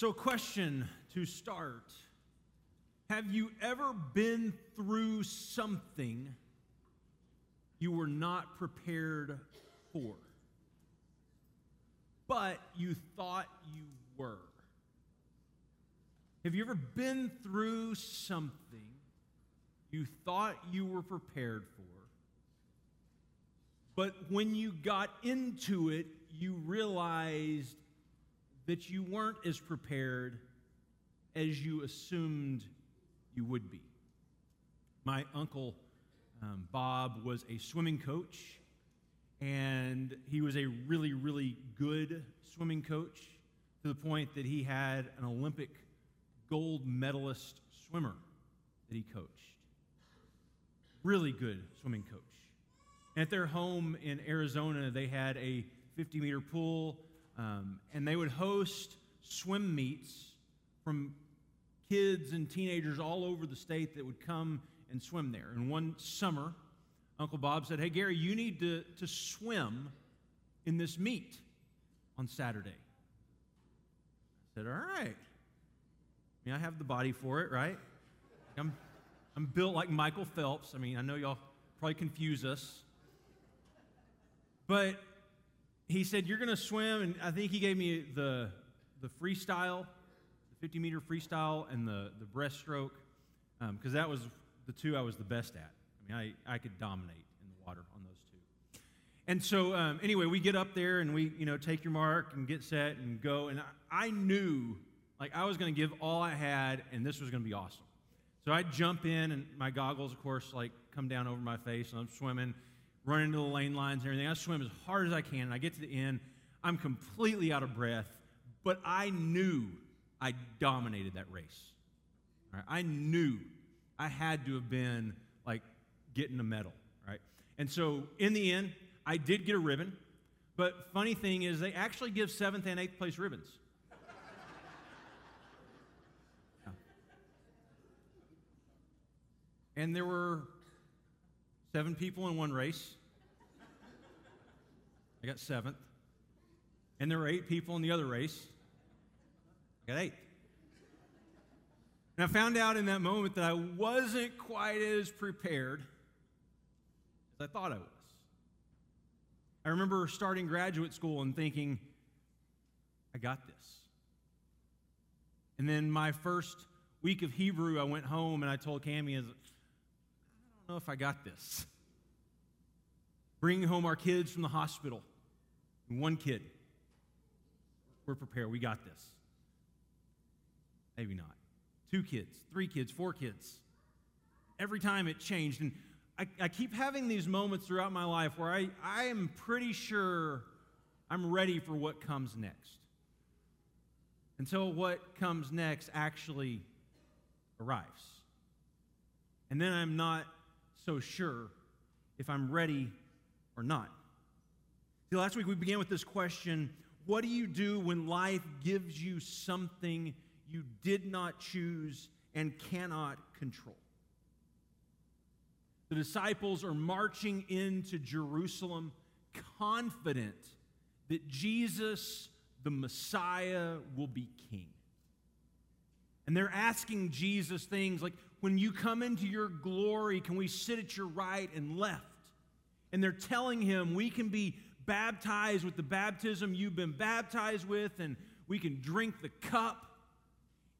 So, question to start. Have you ever been through something you were not prepared for, but you thought you were? Have you ever been through something you thought you were prepared for, but when you got into it, you realized that you weren't as prepared as you assumed you would be? My uncle Bob was a swimming coach, and he was a really, really good swimming coach to the point that he had an Olympic gold medalist swimmer that he coached. Really good swimming coach. And at their home in Arizona, they had a 50-meter pool, and they would host swim meets from kids and teenagers all over the state that would come and swim there. And one summer, Uncle Bob said, "Hey, Gary, you need to swim in this meet on Saturday." I said, "All right. I mean, I have the body for it, right? I'm built like Michael Phelps. I mean, I know y'all probably confuse us." But he said, "You're going to swim," and I think he gave me the freestyle, the 50-meter freestyle, and the breaststroke, because that was the two I was the best at. I mean, I could dominate in the water on those two. And so, anyway, we get up there, and we, take your mark and get set and go, and I knew, like, I was going to give all I had, and this was going to be awesome. So I jump in, and my goggles, of course, like, come down over my face, and I'm swimming, running into the lane lines and everything. I swim as hard as I can, and I get to the end. I'm completely out of breath, but I knew I dominated that race. Right? I knew I had to have been, like, getting a medal, right? And so, in the end, I did get a ribbon, but funny thing is they actually give 7th and 8th place ribbons. And there were 7 people in one race. I got 7th. And there were 8 people in the other race. I got 8th. And I found out in that moment that I wasn't quite as prepared as I thought I was. I remember starting graduate school and thinking, I got this. And then my first week of Hebrew, I went home and I told Cammie, I don't know if I got this. Bringing home our kids from the hospital, and one kid, we're prepared, we got this. Maybe not. 2 kids, 3 kids, 4 kids. Every time it changed. And I keep having these moments throughout my life where I am pretty sure I'm ready for what comes next, until what comes next actually arrives. And then I'm not so sure if I'm ready or not. See, last week we began with this question: what do you do when life gives you something you did not choose and cannot control? The disciples are marching into Jerusalem confident that Jesus, the Messiah, will be king. And they're asking Jesus things like, when you come into your glory, can we sit at your right and left? And they're telling him, we can be baptized with the baptism you've been baptized with, and we can drink the cup.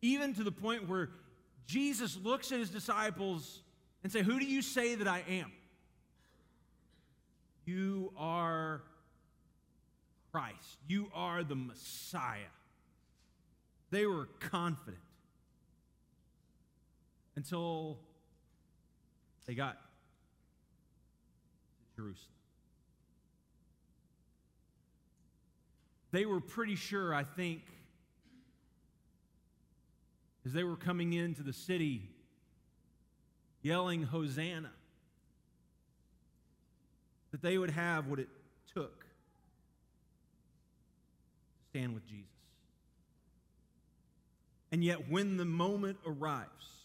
Even to the point where Jesus looks at his disciples and says, "Who do you say that I am?" "You are Christ. You are the Messiah." They were confident until they got to Jerusalem. They were pretty sure, I think, as they were coming into the city, yelling Hosanna, that they would have what it took to stand with Jesus. And yet, when the moment arrives,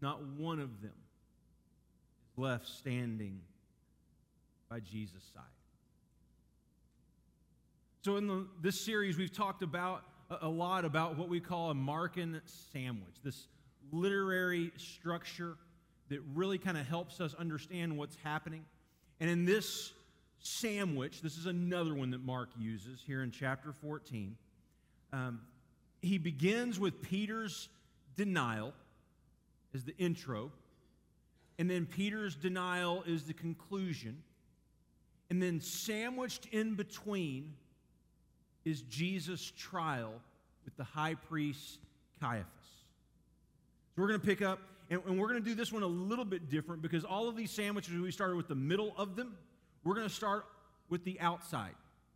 not one of them is left standing by Jesus' side. So in this series, we've talked about a lot about what we call a Markan sandwich, this literary structure that really kind of helps us understand what's happening. And in this sandwich, this is another one that Mark uses here in chapter 14. He begins with Peter's denial as the intro, and then Peter's denial is the conclusion, and then sandwiched in between is Jesus' trial with the high priest Caiaphas. So we're going to pick up, and we're going to do this one a little bit different because all of these sandwiches, we started with the middle of them. We're going to start with the outside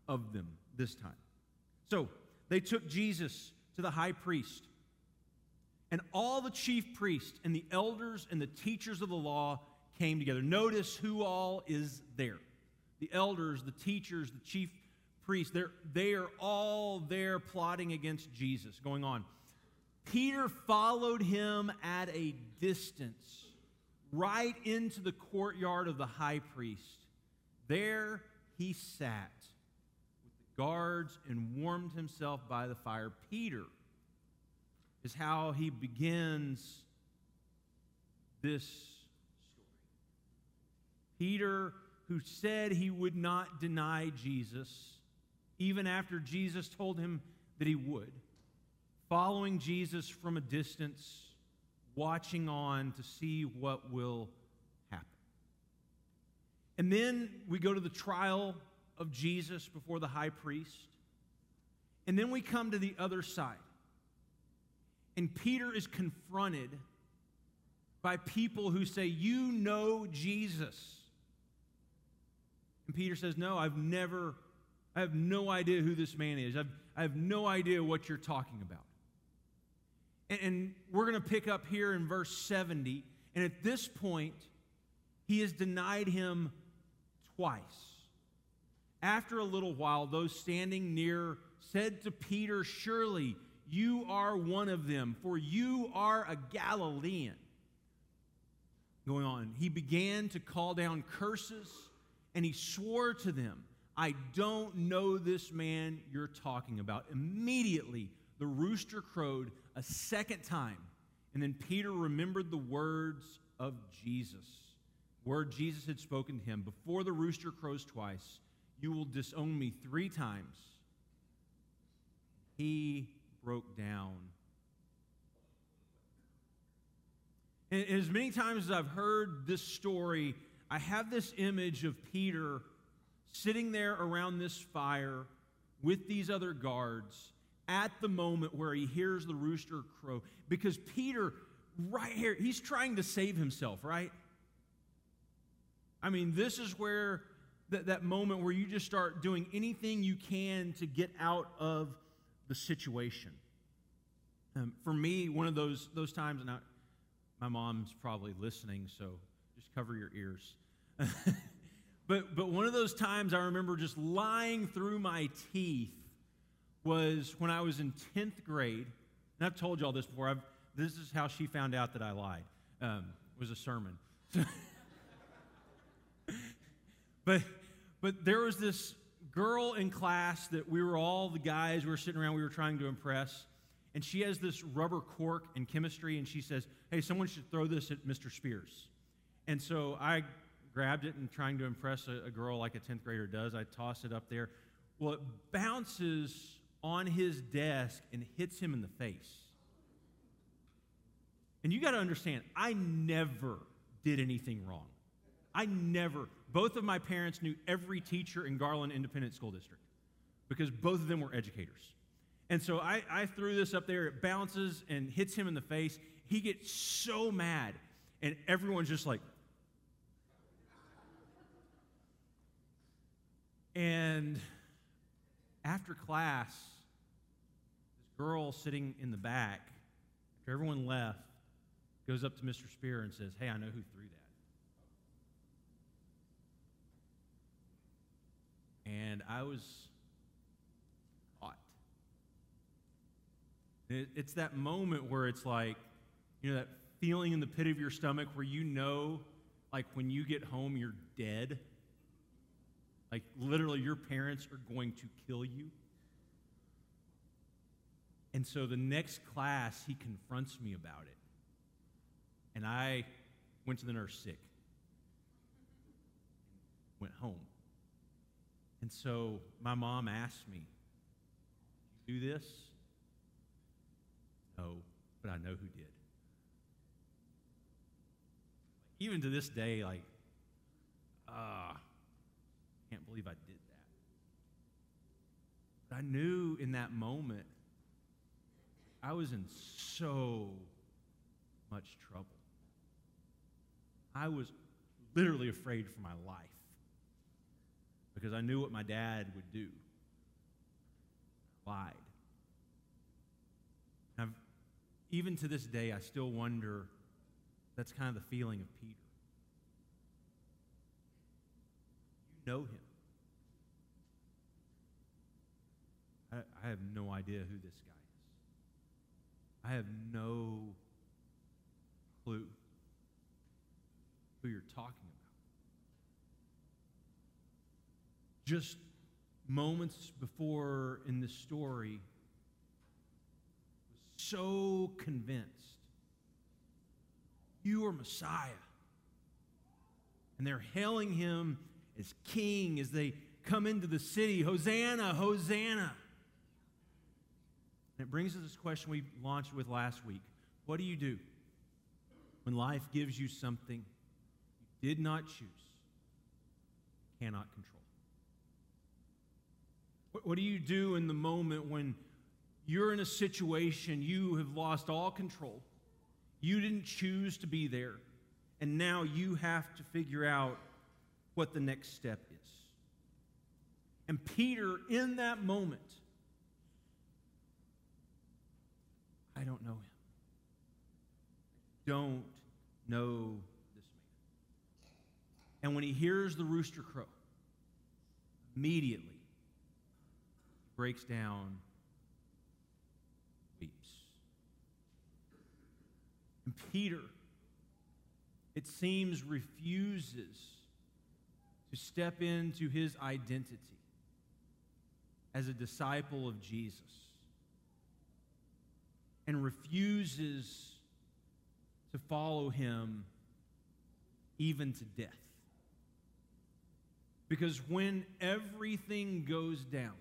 of them this time. So they took Jesus to the high priest, and all the chief priests and the elders and the teachers of the law came together. Notice who all is there. The elders, the teachers, the chief priests, they are all there plotting against Jesus, going on. Peter followed him at a distance, right into the courtyard of the high priest. There he sat with the guards and warmed himself by the fire. Peter is how he begins this story. Peter, who said he would not deny Jesus, even after Jesus told him that he would, following Jesus from a distance, watching on to see what will happen. And then we go to the trial of Jesus before the high priest, and then we come to the other side. And Peter is confronted by people who say, "You know Jesus." And Peter says, "No, I have no idea who this man is. I have no idea what you're talking about." And we're going to pick up here in verse 70. And at this point, he has denied him twice. After a little while, those standing near said to Peter, "Surely you are one of them, for you are a Galilean." Going on, he began to call down curses, and he swore to them, "I don't know this man you're talking about." Immediately, the rooster crowed a second time, and then Peter remembered the words of Jesus, word Jesus had spoken to him. "Before the rooster crows twice, you will disown me three times." He broke down. And as many times as I've heard this story, I have this image of Peter sitting there around this fire with these other guards at the moment where he hears the rooster crow. Because Peter, right here, he's trying to save himself, right? I mean, this is where that moment where you just start doing anything you can to get out of the situation. For me, one of those times, and my mom's probably listening, so just cover your ears. But one of those times I remember just lying through my teeth was when I was in 10th grade, and I've told you all this before. This is how she found out that I lied. It was a sermon. But there was this girl in class that we were all the guys, we were sitting around, we were trying to impress, and she has this rubber cork in chemistry, and she says, "Hey, someone should throw this at Mr. Spears." And so I grabbed it, and trying to impress a girl like a 10th grader does, I tossed it up there. Well, it bounces on his desk and hits him in the face. And you got to understand, I never did anything wrong. Both of my parents knew every teacher in Garland Independent School District because both of them were educators. And so I threw this up there. It bounces and hits him in the face. He gets so mad, and everyone's just like. And after class, this girl sitting in the back, after everyone left, goes up to Mr. Spear and says, "Hey, I know who threw that." And I was caught. It's that moment where it's like, you know, that feeling in the pit of your stomach where you know, like when you get home, you're dead. Like literally your parents are going to kill you. And so the next class, he confronts me about it. And I went to the nurse sick, went home. And so my mom asked me, "Did you do this?" No, but I know who did. Even to this day, like, can't believe I did that. But I knew in that moment, I was in so much trouble. I was literally afraid for my life because I knew what my dad would do. I lied. Even to this day, I still wonder, that's kind of the feeling of Peter. You know him. I have no idea who this guy is. I have no clue who you're talking about. Just moments before in this story, I was so convinced. You are Messiah. And they're hailing him as king as they come into the city. Hosanna, Hosanna. And it brings us to this question we launched with last week. What do? When life gives you something you did not choose, cannot control. What do you do in the moment when you're in a situation you have lost all control? You didn't choose to be there, and now you have to figure out what the next step is. And Peter, in that moment, I don't know him. I don't know this man. And when he hears the rooster crow, immediately he breaks down, weeps. And Peter, it seems, refuses to step into his identity as a disciple of Jesus and refuses to follow him even to death. Because when everything goes down,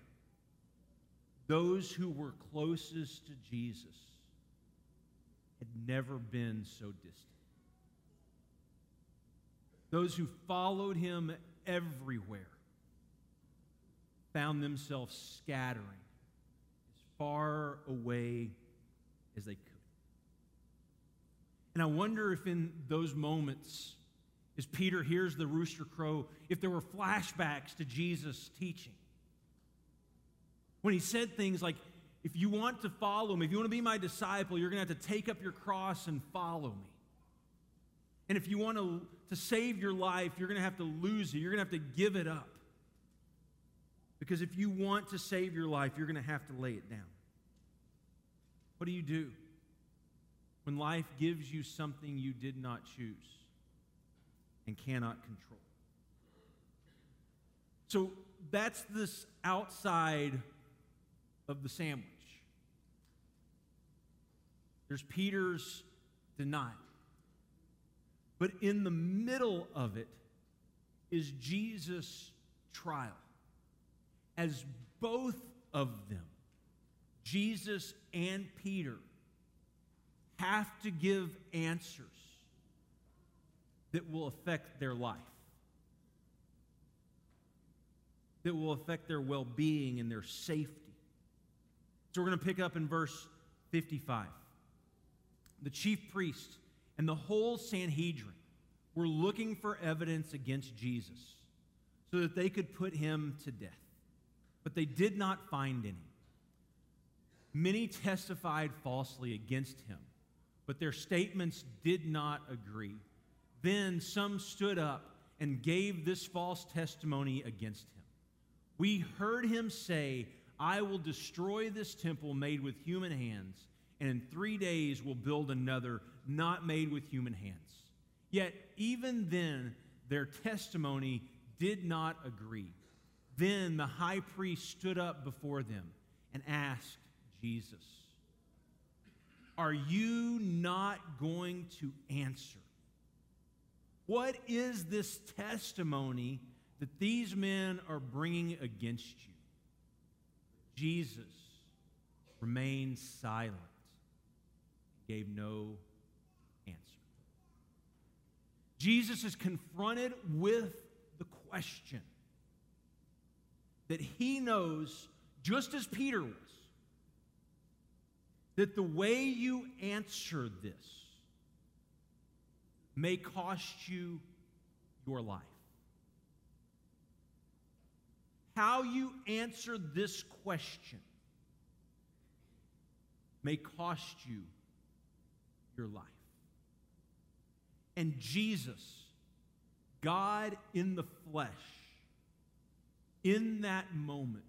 those who were closest to Jesus had never been so distant. Those who followed him everywhere found themselves scattering as far away as they could. And I wonder if in those moments, as Peter hears the rooster crow, if there were flashbacks to Jesus' teaching. When he said things like, if you want to follow me, if you want to be my disciple, you're going to have to take up your cross and follow me. And if you want to save your life, you're going to have to lose it. You're going to have to give it up. Because if you want to save your life, you're going to have to lay it down. What do? When life gives you something you did not choose and cannot control. So that's this outside of the sandwich. There's Peter's denial. But in the middle of it is Jesus' trial. As both of them, Jesus and Peter, have to give answers that will affect their life, that will affect their well-being and their safety. So we're going to pick up in verse 55. The chief priests and the whole Sanhedrin were looking for evidence against Jesus so that they could put him to death. But they did not find any. Many testified falsely against him, but their statements did not agree. Then some stood up and gave this false testimony against him. We heard him say, I will destroy this temple made with human hands, and in 3 days will build another not made with human hands. Yet even then, their testimony did not agree. Then the high priest stood up before them and asked Jesus, are you not going to answer? What is this testimony that these men are bringing against you? Jesus remained silent, gave no answer. Jesus is confronted with the question that he knows, just as Peter was, that the way you answer this may cost you your life. How you answer this question may cost you your life. And Jesus, God in the flesh, in that moment,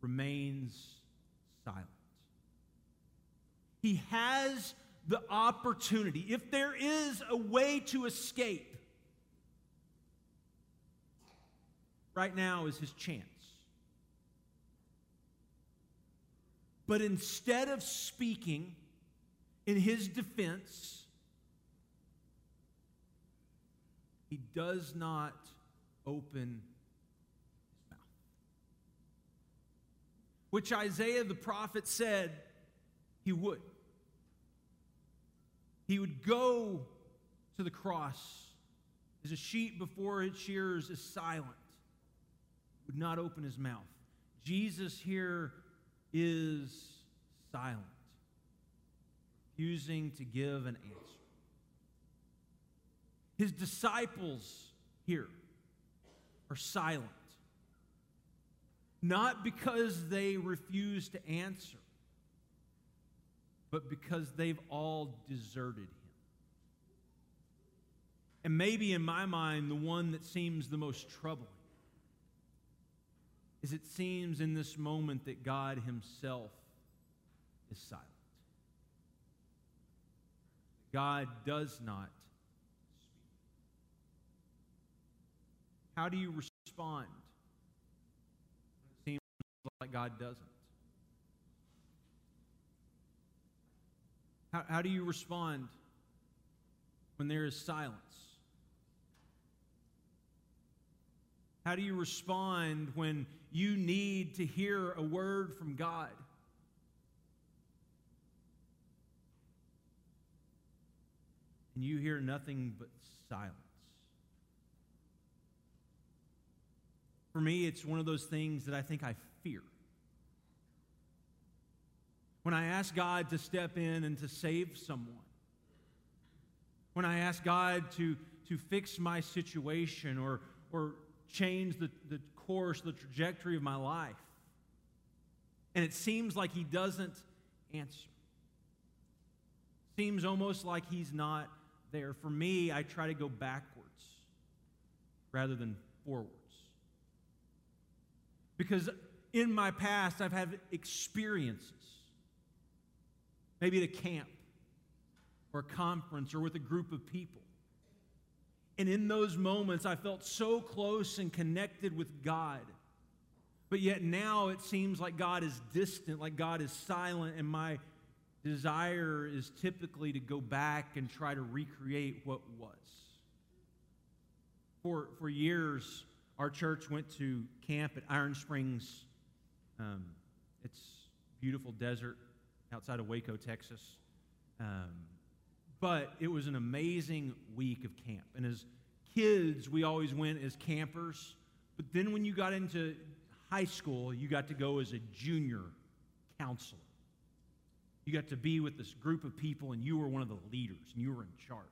remains silent. He has the opportunity. If there is a way to escape, right now is his chance. But instead of speaking in his defense, he does not open his mouth. Which Isaiah the prophet said he would. He would go to the cross as a sheep before its shearers is silent, would not open his mouth. Jesus here is silent, refusing to give an answer. His disciples here are silent, not because they refuse to answer, but because they've all deserted him. And maybe in my mind, the one that seems the most troubling is it seems in this moment that God himself is silent. God does not speak. How do you respond when it seems like God doesn't? How do you respond when there is silence? How do you respond when you need to hear a word from God? And you hear nothing but silence. For me, it's one of those things that I think I fear. When I ask God to step in and to save someone, when I ask God to fix my situation or change the course, the trajectory of my life, and it seems like he doesn't answer. Seems almost like he's not there. For me, I try to go backwards rather than forwards. Because in my past, I've had experiences, maybe at a camp or a conference or with a group of people. And in those moments, I felt so close and connected with God. But yet now it seems like God is distant, like God is silent, and my desire is typically to go back and try to recreate what was. For years, our church went to camp at Iron Springs. It's beautiful desert outside of Waco, Texas. But it was an amazing week of camp. And as kids, we always went as campers. But then when you got into high school, you got to go as a junior counselor. You got to be with this group of people, and you were one of the leaders, and you were in charge.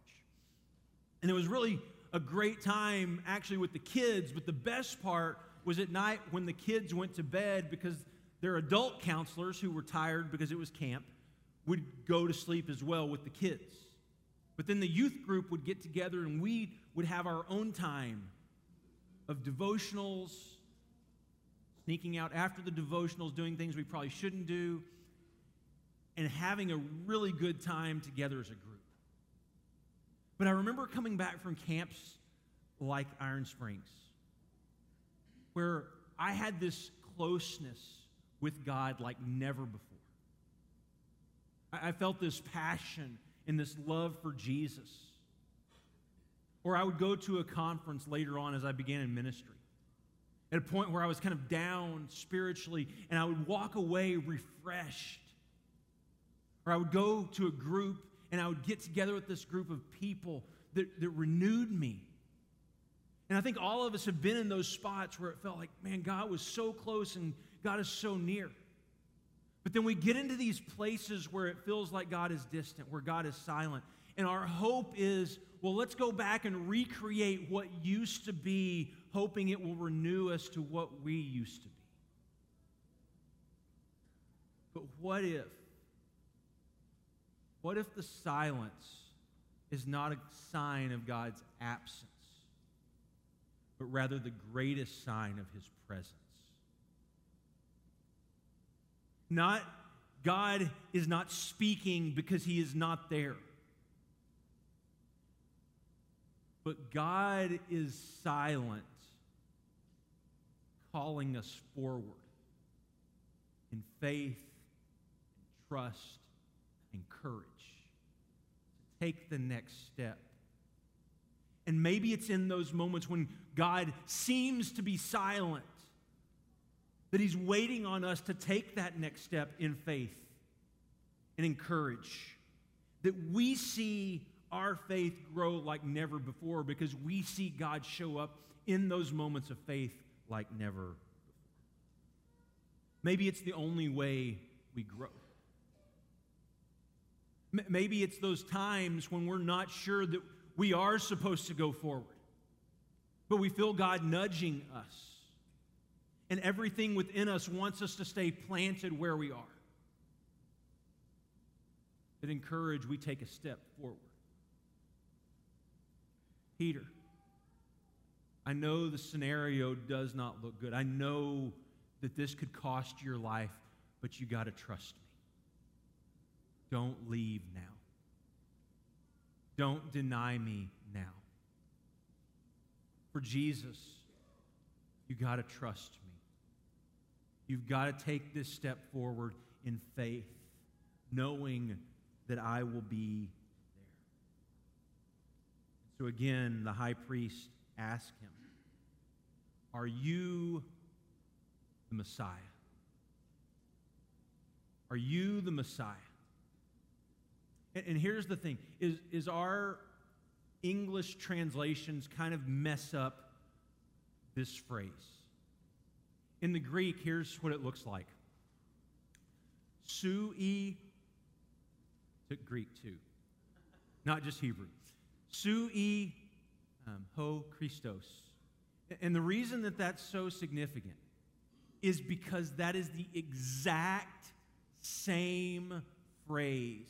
And it was really a great time, actually, with the kids. But the best part was at night when the kids went to bed, because their adult counselors, who were tired because it was camp, would go to sleep as well with the kids. But then the youth group would get together and we would have our own time of devotionals, sneaking out after the devotionals, doing things we probably shouldn't do, and having a really good time together as a group. But I remember coming back from camps like Iron Springs, where I had this closeness with God like never before. I felt this passion and this love for Jesus. Or I would go to a conference later on as I began in ministry, at a point where I was kind of down spiritually, and I would walk away refreshed. Or I would go to a group, and I would get together with this group of people that renewed me. And I think all of us have been in those spots where it felt like, man, God was so close and God is so near. But then we get into these places where it feels like God is distant, where God is silent. And our hope is, well, let's go back and recreate what used to be, hoping it will renew us to what we used to be. But what if the silence is not a sign of God's absence, but rather the greatest sign of his presence? Not God is not speaking because he is not there, but God is silent, calling us forward in faith, and trust, and courage to take the next step. And maybe it's in those moments when God seems to be silent that he's waiting on us to take that next step in faith and in courage, that we see our faith grow like never before because we see God show up in those moments of faith like never before. Maybe it's the only way we grow. Maybe it's those times when we're not sure that we are supposed to go forward, but we feel God nudging us, and everything within us wants us to stay planted where we are. That in courage, we take a step forward. Peter, I know the scenario does not look good. I know that this could cost your life, but you got to trust me. Don't leave now. Don't deny me now. For Jesus, you got to trust me. You've got to take this step forward in faith, knowing that I will be. So again, the high priest asked him, are you the Messiah? Are you the Messiah? And here's the thing, is our English translations kind of mess up this phrase. In the Greek, here's what it looks like. Sui, took Greek too, not just Hebrew. Sui ho Christos. And the reason that that's so significant is because that is the exact same phrase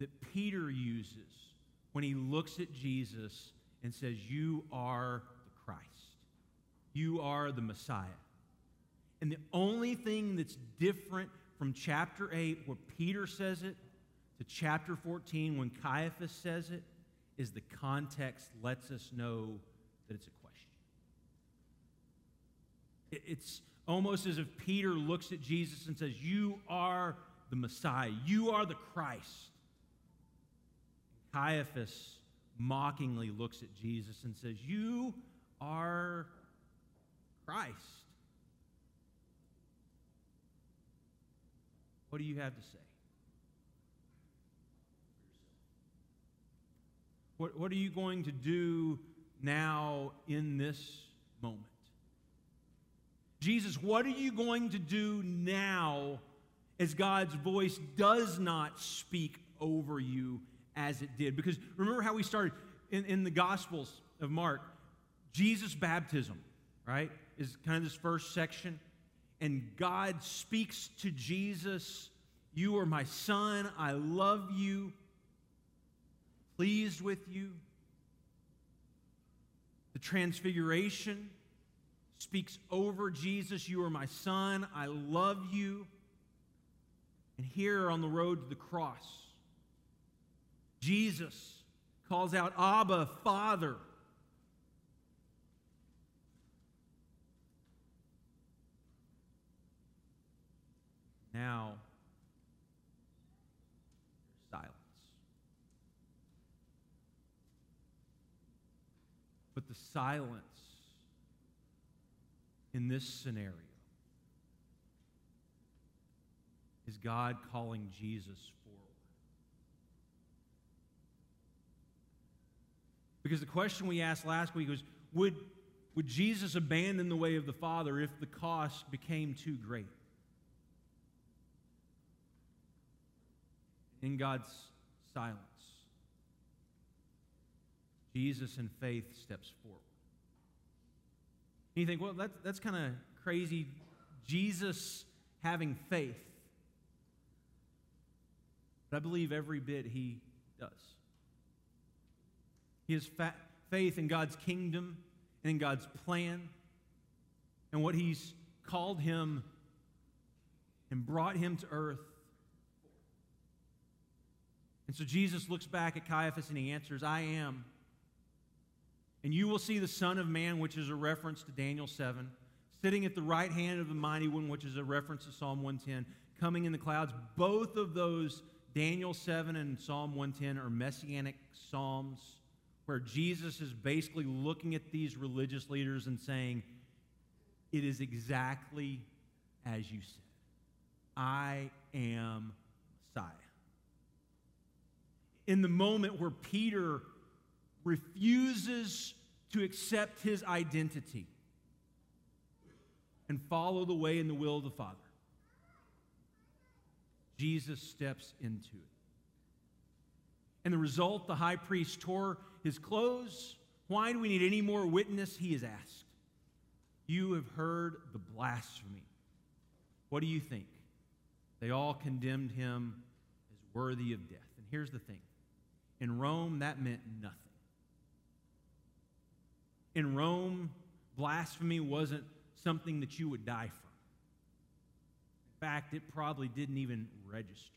that Peter uses when he looks at Jesus and says, you are the Christ. You are the Messiah. And the only thing that's different from chapter 8 where Peter says it to chapter 14 when Caiaphas says it is the context lets us know that it's a question. It's almost as if Peter looks at Jesus and says, you are the Messiah. You are the Christ. Caiaphas mockingly looks at Jesus and says, you are Christ. What do you have to say? What are you going to do now in this moment? Jesus, what are you going to do now as God's voice does not speak over you as it did? Because remember how we started in the Gospels of Mark, Jesus' baptism, right, is kind of this first section. And God speaks to Jesus, you are my son, I love you. Pleased with you. The transfiguration speaks over Jesus. You are my son. I love you. And here on the road to the cross, Jesus calls out, Abba, Father. Now, the silence in this scenario is God calling Jesus forward. Because the question we asked last week was, would Jesus abandon the way of the Father if the cost became too great? In God's silence, Jesus in faith steps forward. And you think, well, that's kind of crazy, Jesus having faith. But I believe every bit he does. He has faith in God's kingdom and in God's plan and what he's called him and brought him to earth. And so Jesus looks back at Caiaphas and he answers, I am. And you will see the Son of Man, which is a reference to Daniel 7, sitting at the right hand of the Mighty One, which is a reference to Psalm 110, coming in the clouds. Both of those, Daniel 7 and Psalm 110, are messianic psalms where Jesus is basically looking at these religious leaders and saying, it is exactly as you said. I am Messiah. In the moment where Peter refuses to accept his identity and follow the way and the will of the Father, Jesus steps into it. And the result, the high priest tore his clothes. Why do we need any more witness? He is asked. You have heard the blasphemy. What do you think? They all condemned him as worthy of death. And here's the thing. In Rome, that meant nothing. In Rome, blasphemy wasn't something that you would die from. In fact, it probably didn't even register.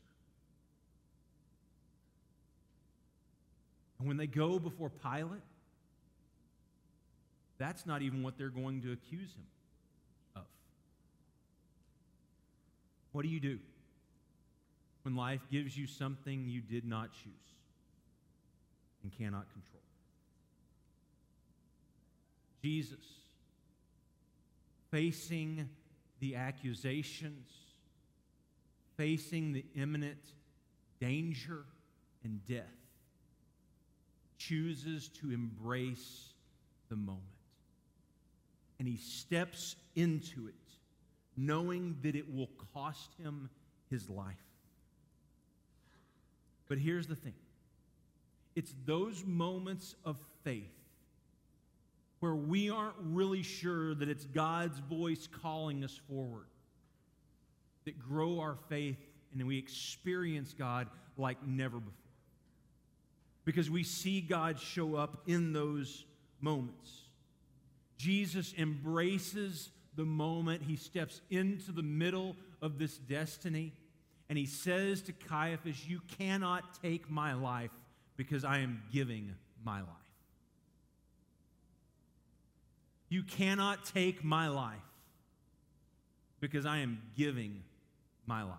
And when they go before Pilate, that's not even what they're going to accuse him of. What do? When life gives you something you did not choose and cannot control. Jesus, facing the accusations, facing the imminent danger and death, chooses to embrace the moment. And he steps into it, knowing that it will cost him his life. But here's the thing. It's those moments of faith where we aren't really sure that it's God's voice calling us forward, that grow our faith and we experience God like never before. Because we see God show up in those moments. Jesus embraces the moment. He steps into the middle of this destiny, and he says to Caiaphas, you cannot take my life because I am giving my life. You cannot take my life because I am giving my life.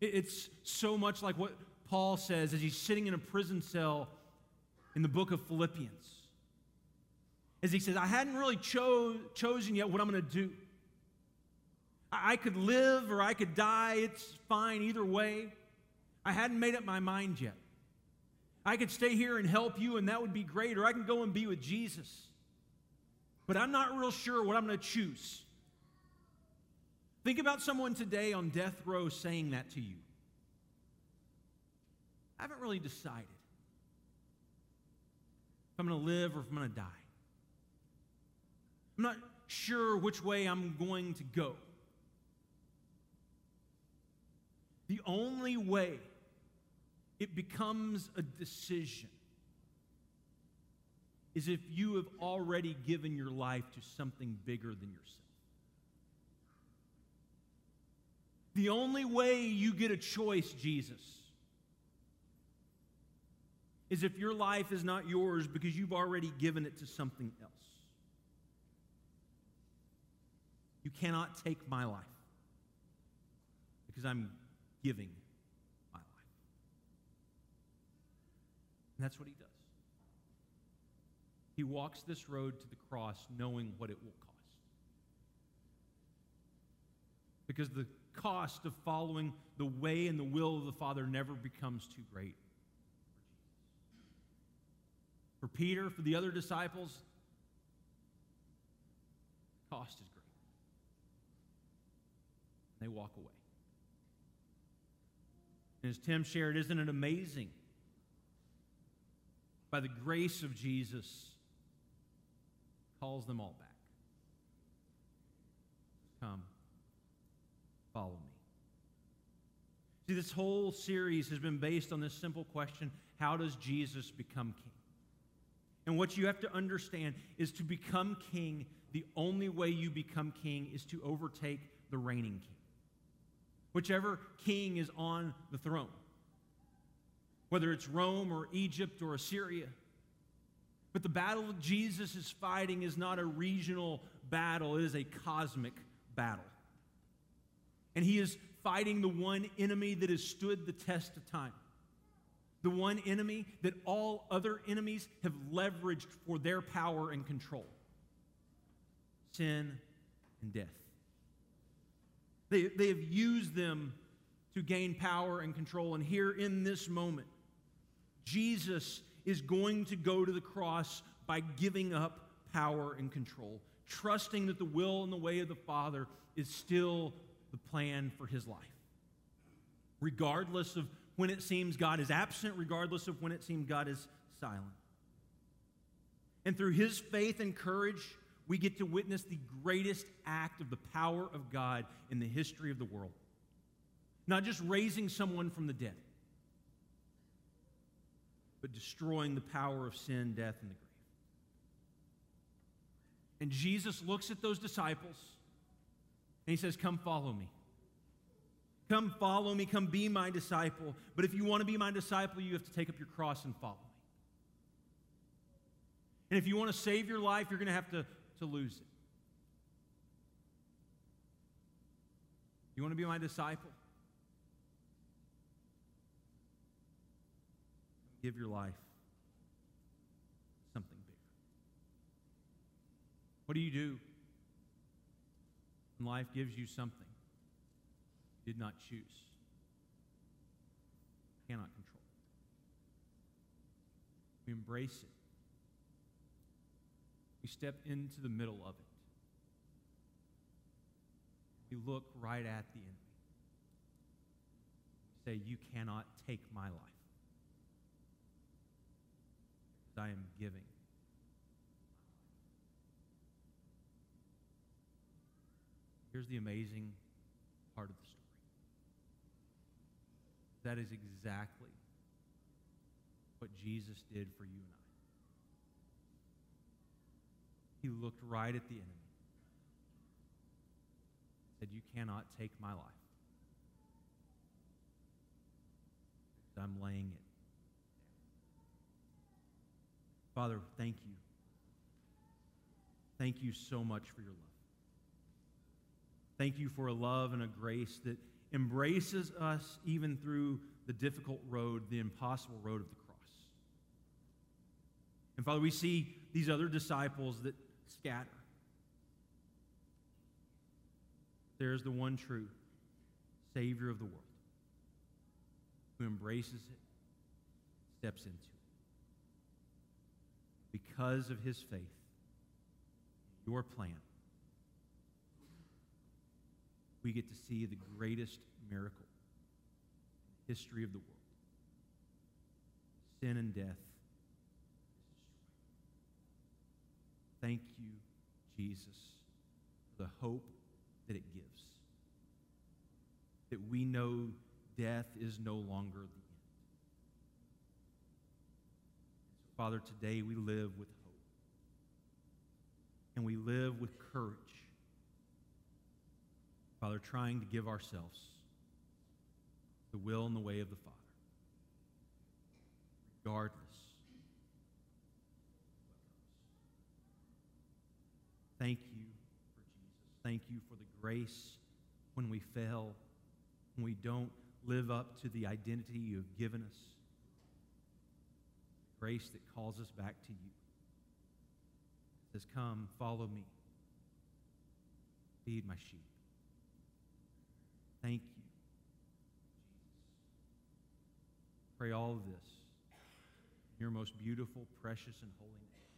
It's so much like what Paul says as he's sitting in a prison cell in the book of Philippians. As he says, I hadn't really chosen yet what I'm going to do. I could live or I could die. It's fine either way. I hadn't made up my mind yet. I could stay here and help you, and that would be great, or I can go and be with Jesus. But I'm not real sure what I'm going to choose. Think about someone today on death row saying that to you. I haven't really decided if I'm going to live or if I'm going to die. I'm not sure which way I'm going to go. The only way it becomes a decision is if you have already given your life to something bigger than yourself. The only way you get a choice, Jesus, is if your life is not yours because you've already given it to something else. You cannot take my life because I'm giving my life. And that's what he does. He walks this road to the cross knowing what it will cost. Because the cost of following the way and the will of the Father never becomes too great. For Peter, for the other disciples, the cost is great. And they walk away. And as Tim shared, isn't it amazing? By the grace of Jesus, calls them all back. Come, follow me. See, this whole series has been based on this simple question: how does Jesus become king? And what you have to understand is, to become king, the only way you become king is to overtake the reigning king. Whichever king is on the throne, whether it's Rome or Egypt or Assyria. But the battle Jesus is fighting is not a regional battle, it is a cosmic battle. And he is fighting the one enemy that has stood the test of time. The one enemy that all other enemies have leveraged for their power and control: sin and death. They have used them to gain power and control. And here in this moment, Jesus is going to go to the cross by giving up power and control, trusting that the will and the way of the Father is still the plan for his life. Regardless of when it seems God is absent, regardless of when it seems God is silent. And through his faith and courage, we get to witness the greatest act of the power of God in the history of the world. Not just raising someone from the dead, but destroying the power of sin, death, and the grave. And Jesus looks at those disciples and he says, come follow me. Come follow me, come be my disciple. But if you want to be my disciple, you have to take up your cross and follow me. And if you want to save your life, you're going to have to lose it. You want to be my disciple? Give your life something bigger. What do you do when life gives you something you did not choose, cannot control? We embrace it. We step into the middle of it. We look right at the enemy. We say, you cannot take my life. I am giving. Here's the amazing part of the story. That is exactly what Jesus did for you and I. He looked right at the enemy and said, you cannot take my life. I'm laying it. Father, thank you. Thank you so much for your love. Thank you for a love and a grace that embraces us even through the difficult road, the impossible road of the cross. And Father, we see these other disciples that scatter. There's the one true Savior of the world who embraces it, steps into it. Because of his faith, your plan, we get to see the greatest miracle in the history of the world. Sin and death is destroyed. Thank you, Jesus, for the hope that it gives. That we know death is no longer the end. Father, today we live with hope, and we live with courage. Father, trying to give ourselves the will and the way of the Father, regardless of what comes. Thank you for Jesus. Thank you for the grace when we fail, when we don't live up to the identity you have given us. Grace that calls us back to you. says, come, follow me. Feed my sheep. Thank you, Jesus. Pray all of this in your most beautiful, precious, and holy name.